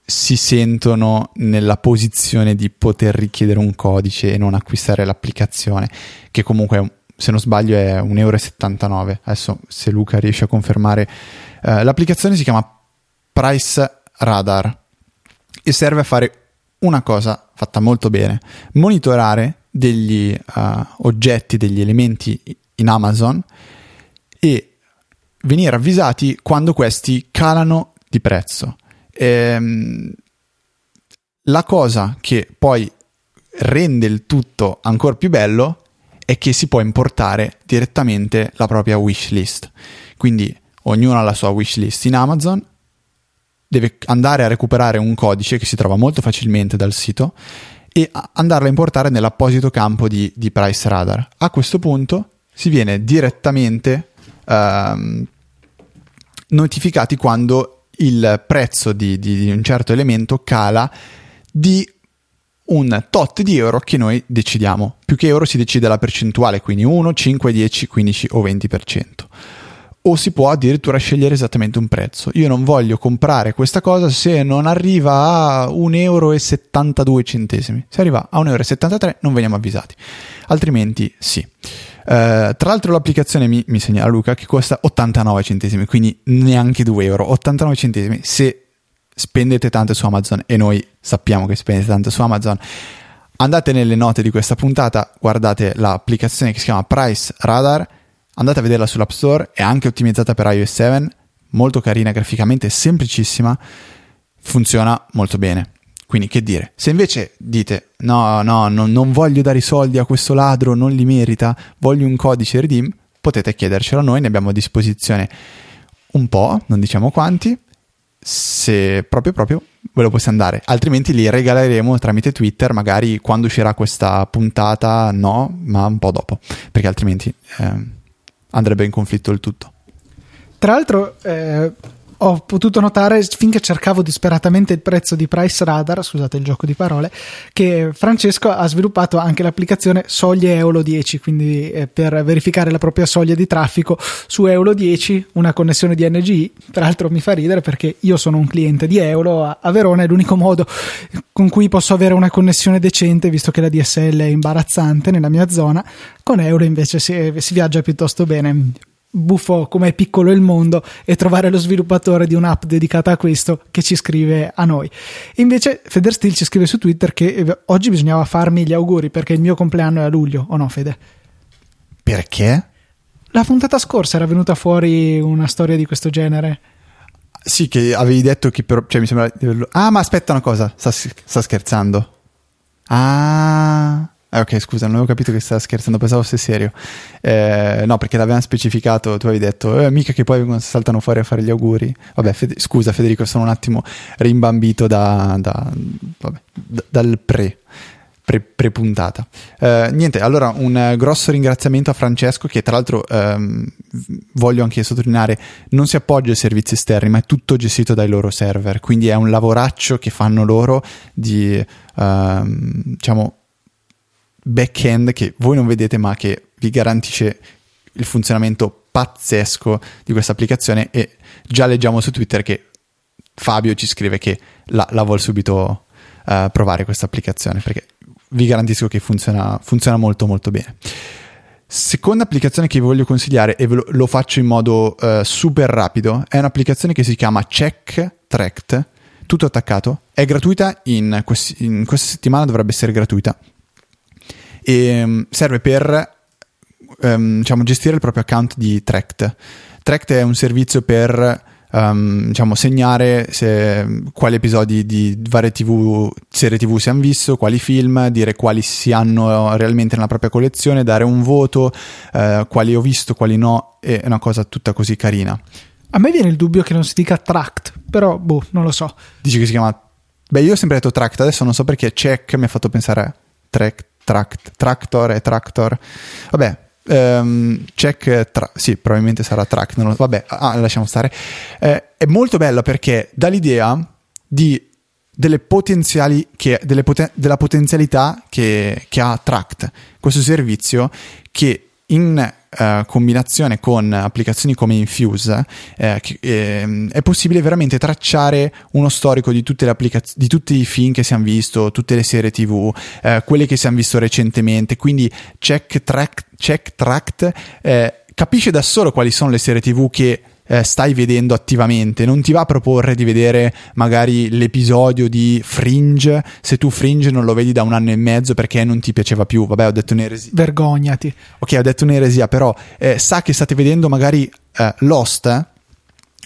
si sentono nella posizione di poter richiedere un codice e non acquistare l'applicazione, che comunque, se non sbaglio, è €1,79. Adesso, se Luca riesce a confermare, l'applicazione si chiama PriceRadar e serve a fare una cosa fatta molto bene: monitorare degli oggetti, degli elementi in Amazon e venire avvisati quando questi calano di prezzo. La cosa che poi rende il tutto ancora più bello è che si può importare direttamente la propria wishlist. Quindi ognuno ha la sua wishlist in Amazon, deve andare a recuperare un codice che si trova molto facilmente dal sito e andarlo a importare nell'apposito campo di PriceRadar. A questo punto si viene direttamente notificati quando il prezzo di un certo elemento cala di un tot di euro che noi decidiamo. Più che euro si decide la percentuale, quindi 1, 5, 10, 15 o 20%. O si può addirittura scegliere esattamente un prezzo. Io non voglio comprare questa cosa se non arriva a 1,72 euro. Se arriva a 1,73 euro non veniamo avvisati, altrimenti sì. Tra l'altro l'applicazione mi segnala Luca che costa 89 centesimi, quindi neanche 2 euro, 89 centesimi se spendete tanto su Amazon, e noi sappiamo che spendete tanto su Amazon. Andate nelle note di questa puntata, guardate l'applicazione che si chiama PriceRadar, andate a vederla sull'App Store, è anche ottimizzata per iOS 7, molto carina graficamente, semplicissima, funziona molto bene. Quindi che dire, se invece dite no, non voglio dare i soldi a questo ladro, non li merita, voglio un codice redeem, potete chiedercelo a noi, ne abbiamo a disposizione un po', non diciamo quanti, se proprio ve lo possiamo dare, altrimenti li regaleremo tramite Twitter, magari quando uscirà questa puntata no, ma un po' dopo, perché altrimenti andrebbe in conflitto il tutto. Tra l'altro ho potuto notare, finché cercavo disperatamente il prezzo di PriceRadar, scusate il gioco di parole, che Francesco ha sviluppato anche l'applicazione Soglie Eolo 10, quindi per verificare la propria soglia di traffico su Eolo 10, una connessione di NGI. Tra l'altro mi fa ridere perché io sono un cliente di Eolo a Verona, è l'unico modo con cui posso avere una connessione decente, visto che la DSL è imbarazzante nella mia zona. Con Eolo invece si viaggia piuttosto bene. Buffo come è piccolo il mondo, e trovare lo sviluppatore di un'app dedicata a questo che ci scrive a noi. Invece Feder Steel ci scrive su Twitter che oggi bisognava farmi gli auguri perché il mio compleanno è a luglio, o no Fede? Perché? La puntata scorsa era venuta fuori una storia di questo genere. Sì, che avevi detto che mi sembra... Ah, ma aspetta una cosa, sta scherzando. Ah... ok, scusa, non avevo capito che stava scherzando, pensavo fosse serio. No, perché l'avevamo specificato, tu avevi detto mica che poi saltano fuori a fare gli auguri. Vabbè, scusa Federico, sono un attimo rimbambito dal pre-puntata. Niente, allora un grosso ringraziamento a Francesco, che tra l'altro voglio anche sottolineare, non si appoggia ai servizi esterni, ma è tutto gestito dai loro server, quindi è un lavoraccio che fanno loro di diciamo back-end che voi non vedete, ma che vi garantisce il funzionamento pazzesco di questa applicazione. E già leggiamo su Twitter che Fabio ci scrive che la vuol subito provare questa applicazione, perché vi garantisco che funziona molto molto bene. Seconda applicazione che vi voglio consigliare, e lo faccio in modo super rapido, è un'applicazione che si chiama Trakt, tutto attaccato, è gratuita, in questa settimana dovrebbe essere gratuita, e serve per diciamo gestire il proprio account di Trakt. Trakt è un servizio per diciamo segnare quali episodi di varie serie TV si hanno visto, quali film, dire quali si hanno realmente nella propria collezione, dare un voto, quali ho visto, quali no. È una cosa tutta così carina. A me viene il dubbio che non si dica Trakt, però non lo so. Dici che si chiama... Beh, io ho sempre detto Trakt, adesso non so perché check mi ha fatto pensare a Trakt. Tractor. Vabbè, sì, probabilmente sarà Trakt, vabbè, lasciamo stare. È molto bella perché dà l'idea della potenzialità che ha Trakt, questo servizio che in combinazione con applicazioni come Infuse è possibile veramente tracciare uno storico di tutte le di tutti i film che si hanno visto, tutte le serie TV, quelle che si hanno visto recentemente. Quindi Trakt capisce da solo quali sono le serie TV che stai vedendo attivamente, non ti va a proporre di vedere magari l'episodio di Fringe se tu Fringe non lo vedi da 1 anno e mezzo perché non ti piaceva più. Vabbè, ho detto un'eresia. Vergognati. Ok, ho detto un'eresia, però sa che state vedendo magari Lost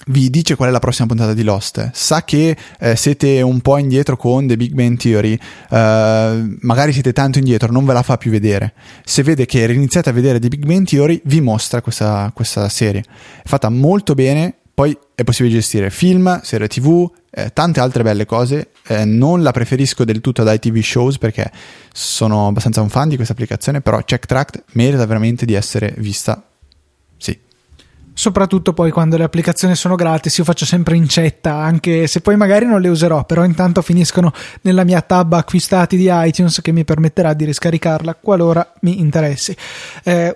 vi dice qual è la prossima puntata di Lost, sa che siete un po' indietro con The Big Bang Theory, magari siete tanto indietro, non ve la fa più vedere. Se vede che riniziate a vedere The Big Bang Theory, vi mostra questa serie. È fatta molto bene, poi è possibile gestire film, serie TV, tante altre belle cose. Non la preferisco del tutto ad iTV Shows perché sono abbastanza un fan di questa applicazione, però Trakt merita veramente di essere vista. Soprattutto poi quando le applicazioni sono gratis, io faccio sempre incetta, anche se poi magari non le userò, però intanto finiscono nella mia tab acquistati di iTunes, che mi permetterà di riscaricarla qualora mi interessi.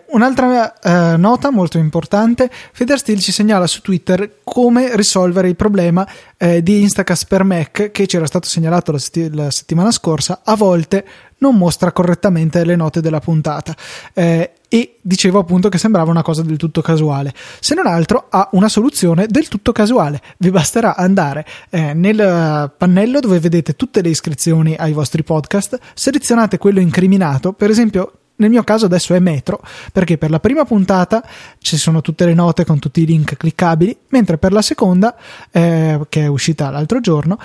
Un'altra nota molto importante: Federstil ci segnala su Twitter come risolvere il problema di Instacast per Mac, che c'era stato segnalato la settimana scorsa. A volte non mostra correttamente le note della puntata, e dicevo appunto che sembrava una cosa del tutto casuale. Se non altro ha una soluzione del tutto casuale: vi basterà andare nel pannello dove vedete tutte le iscrizioni ai vostri podcast, selezionate quello incriminato, per esempio nel mio caso adesso è Metro, perché per la prima puntata ci sono tutte le note con tutti i link cliccabili, mentre per la seconda, che è uscita l'altro giorno,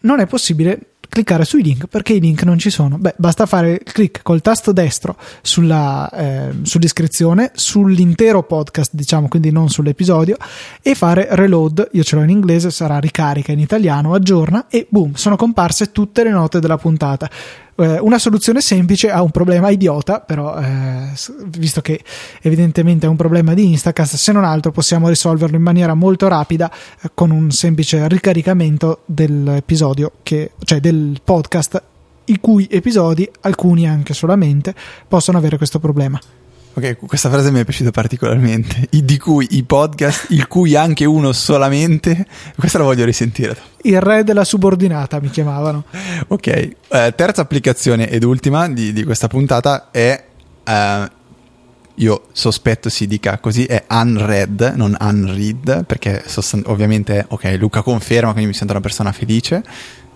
non è possibile cliccare sui link perché i link non ci sono. Beh, basta fare clic col tasto destro sull'iscrizione, sull'intero podcast, diciamo, quindi non sull'episodio, e fare reload. Io ce l'ho in inglese, sarà ricarica in italiano, aggiorna, e boom, sono comparse tutte le note della puntata. Una soluzione semplice a un problema idiota, però visto che evidentemente è un problema di Instacast, se non altro possiamo risolverlo in maniera molto rapida con un semplice ricaricamento dell'episodio, cioè del podcast, i cui episodi, alcuni anche solamente, possono avere questo problema. Ok, questa frase mi è piaciuta particolarmente. Di cui i podcast, il cui anche uno solamente. Questa la voglio risentire. Il re della subordinata mi chiamavano. Ok, terza applicazione ed ultima di questa puntata è, io sospetto si dica così, è Unread, non Unread, perché ovviamente, ok, Luca conferma, quindi mi sento una persona felice.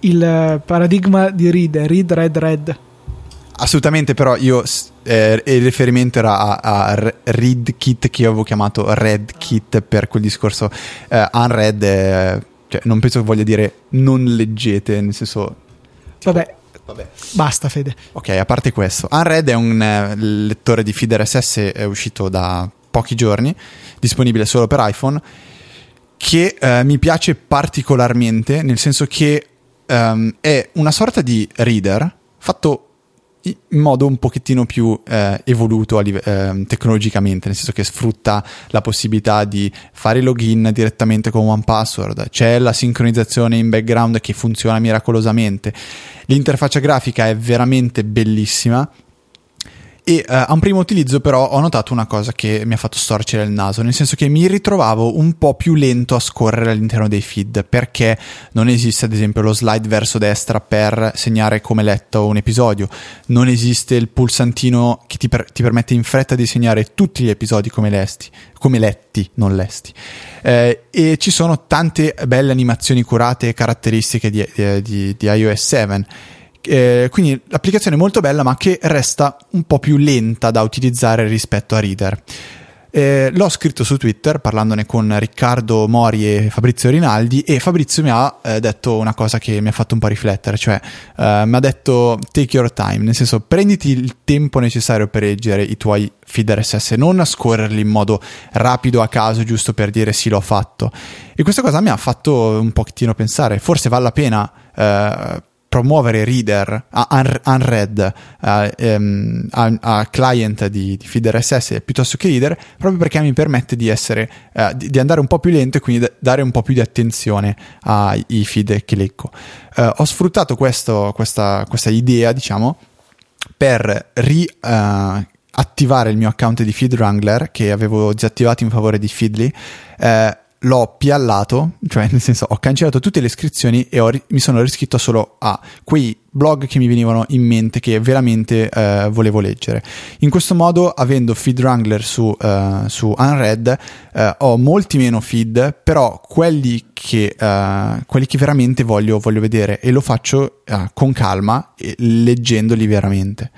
Il paradigma di Read. Assolutamente, però io il riferimento era a RedKit, che io avevo chiamato RedKit per quel discorso. Unread, cioè, non penso che voglia dire non leggete, nel senso tipo, vabbè. Basta, Fede. Ok, a parte questo, Unread è un lettore di feed RSS, è uscito da pochi giorni, disponibile solo per iPhone, che mi piace particolarmente, nel senso che è una sorta di reader fatto in modo un pochettino più evoluto tecnologicamente, nel senso che sfrutta la possibilità di fare login direttamente con OnePassword, c'è la sincronizzazione in background che funziona miracolosamente, l'interfaccia grafica è veramente bellissima e a un primo utilizzo però ho notato una cosa che mi ha fatto storcere il naso, nel senso che mi ritrovavo un po' più lento a scorrere all'interno dei feed, perché non esiste ad esempio lo slide verso destra per segnare come letto un episodio, non esiste il pulsantino che ti permette in fretta di segnare tutti gli episodi come letti, e ci sono tante belle animazioni curate e caratteristiche di iOS 7. Quindi l'applicazione è molto bella, ma che resta un po' più lenta da utilizzare rispetto a Reader. L'ho scritto su Twitter parlandone con Riccardo Mori e Fabrizio Rinaldi, e Fabrizio mi ha detto una cosa che mi ha fatto un po' riflettere, cioè mi ha detto take your time, nel senso prenditi il tempo necessario per leggere i tuoi feed RSS, non scorrerli in modo rapido a caso giusto per dire sì, l'ho fatto. E questa cosa mi ha fatto un pochettino pensare, forse vale la pena promuovere Reader Unread a client di feed RSS piuttosto che Reader, proprio perché mi permette di essere di andare un po' più lento e quindi dare un po' più di attenzione ai feed che leggo. Ho sfruttato questa idea, diciamo, per attivare il mio account di Feed Wrangler che avevo disattivato in favore di Feedly. L'ho piallato, cioè nel senso ho cancellato tutte le iscrizioni e mi sono riscritto solo a quei blog che mi venivano in mente, che veramente volevo leggere. In questo modo, avendo Feed Wrangler su Unread, ho molti meno feed, però quelli che veramente voglio vedere, e lo faccio con calma, leggendoli veramente.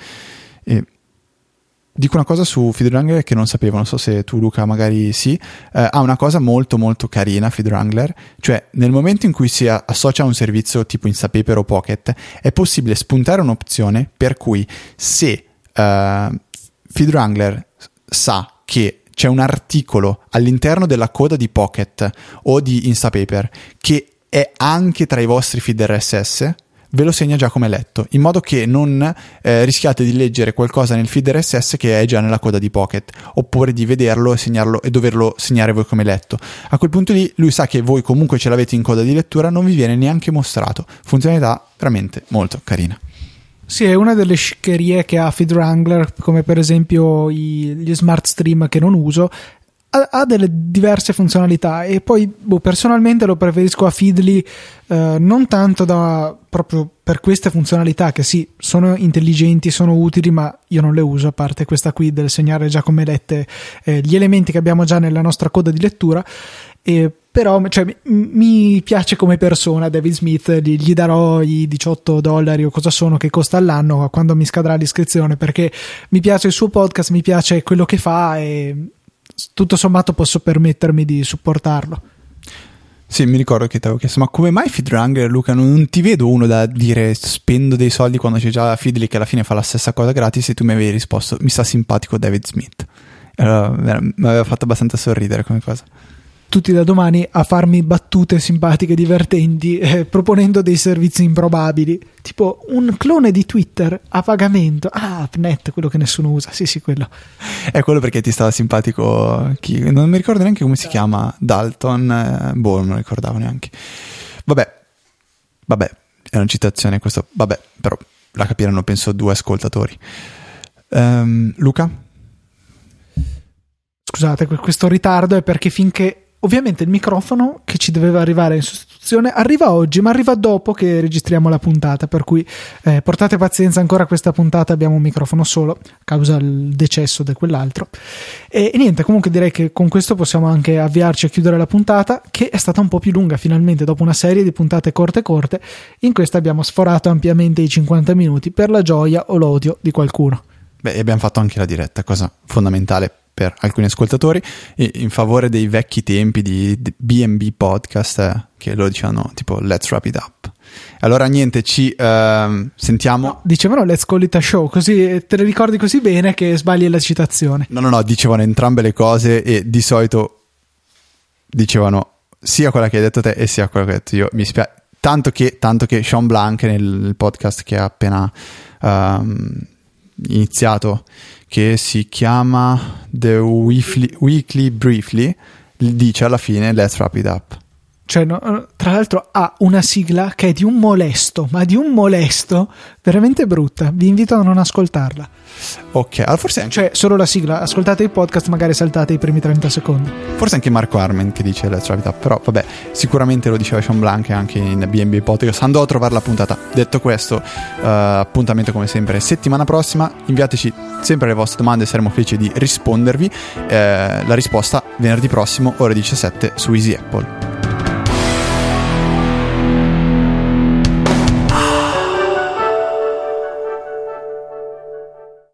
Dico una cosa su Feed Wrangler che non sapevo, non so se tu Luca magari sì, ha una cosa molto molto carina Feed Wrangler, cioè nel momento in cui si associa a un servizio tipo Instapaper o Pocket è possibile spuntare un'opzione per cui se Feed Wrangler sa che c'è un articolo all'interno della coda di Pocket o di Instapaper che è anche tra i vostri feed RSS, ve lo segna già come letto, in modo che non rischiate di leggere qualcosa nel feed RSS che è già nella coda di Pocket, oppure di vederlo e segnarlo e doverlo segnare voi come letto. A quel punto lì lui sa che voi comunque ce l'avete in coda di lettura, non vi viene neanche mostrato. Funzionalità veramente molto carina. Sì, è una delle sciccherie che ha Feed Wrangler, come per esempio gli smart stream che non uso. Ha delle diverse funzionalità e poi personalmente lo preferisco a Feedly, non tanto proprio per queste funzionalità che sì, sono intelligenti, sono utili, ma io non le uso, a parte questa qui del segnare già come lette gli elementi che abbiamo già nella nostra coda di lettura. Però cioè, mi piace come persona David Smith, gli darò i $18 o cosa sono che costa all'anno quando mi scadrà l'iscrizione, perché mi piace il suo podcast, mi piace quello che fa e tutto sommato posso permettermi di supportarlo. Sì, mi ricordo che ti avevo chiesto, ma come mai Feed Wrangler, Luca? Non ti vedo uno da dire spendo dei soldi quando c'è già Feedly che alla fine fa la stessa cosa gratis, e tu mi avevi risposto mi sta simpatico David Smith. Allora, mi aveva fatto abbastanza sorridere come cosa. Tutti da domani a farmi battute simpatiche, divertenti, proponendo dei servizi improbabili, tipo un clone di Twitter a pagamento. Ah, AppNet, quello che nessuno usa. Sì, quello. È quello perché ti stava simpatico chi? Non mi ricordo neanche come si chiama. Dalton, non ricordavo neanche. Vabbè, è una citazione questo. Vabbè, però la capiranno penso 2 ascoltatori. Luca? Scusate, questo ritardo è perché finché ovviamente il microfono che ci doveva arrivare in sostituzione arriva oggi, ma arriva dopo che registriamo la puntata, per cui portate pazienza ancora questa puntata, abbiamo un microfono solo a causa del decesso di quell'altro e niente, comunque direi che con questo possiamo anche avviarci a chiudere la puntata, che è stata un po' più lunga finalmente dopo una serie di puntate corte. In questa abbiamo sforato ampiamente i 50 minuti per la gioia o l'odio di qualcuno. E abbiamo fatto anche la diretta, cosa fondamentale per alcuni ascoltatori, e in favore dei vecchi tempi di B&B podcast che loro dicevano tipo let's wrap it up. Allora niente, ci sentiamo. No, dicevano let's call it a show, così te le ricordi così bene che sbagli la citazione. No, dicevano entrambe le cose e di solito dicevano sia quella che hai detto te e sia quella che ho detto io. Mi spiace tanto che Sean Blanc nel podcast che ha appena iniziato, che si chiama The Weekly Briefly, dice alla fine let's wrap it up. Cioè, no, tra l'altro ha una sigla che è di un molesto, ma di un molesto veramente brutta. Vi invito a non ascoltarla. Ok, allora forse anche... Cioè, solo la sigla. Ascoltate il podcast, magari saltate i primi 30 secondi. Forse anche Marco Arment che dice let's wrap it up, però vabbè, sicuramente lo diceva Sean Blanc anche in B&B Podcast. Andò a trovare la puntata. Detto questo, appuntamento come sempre settimana prossima. Inviateci sempre le vostre domande, saremo felici di rispondervi. La risposta venerdì prossimo, ore 17, su Easy Apple.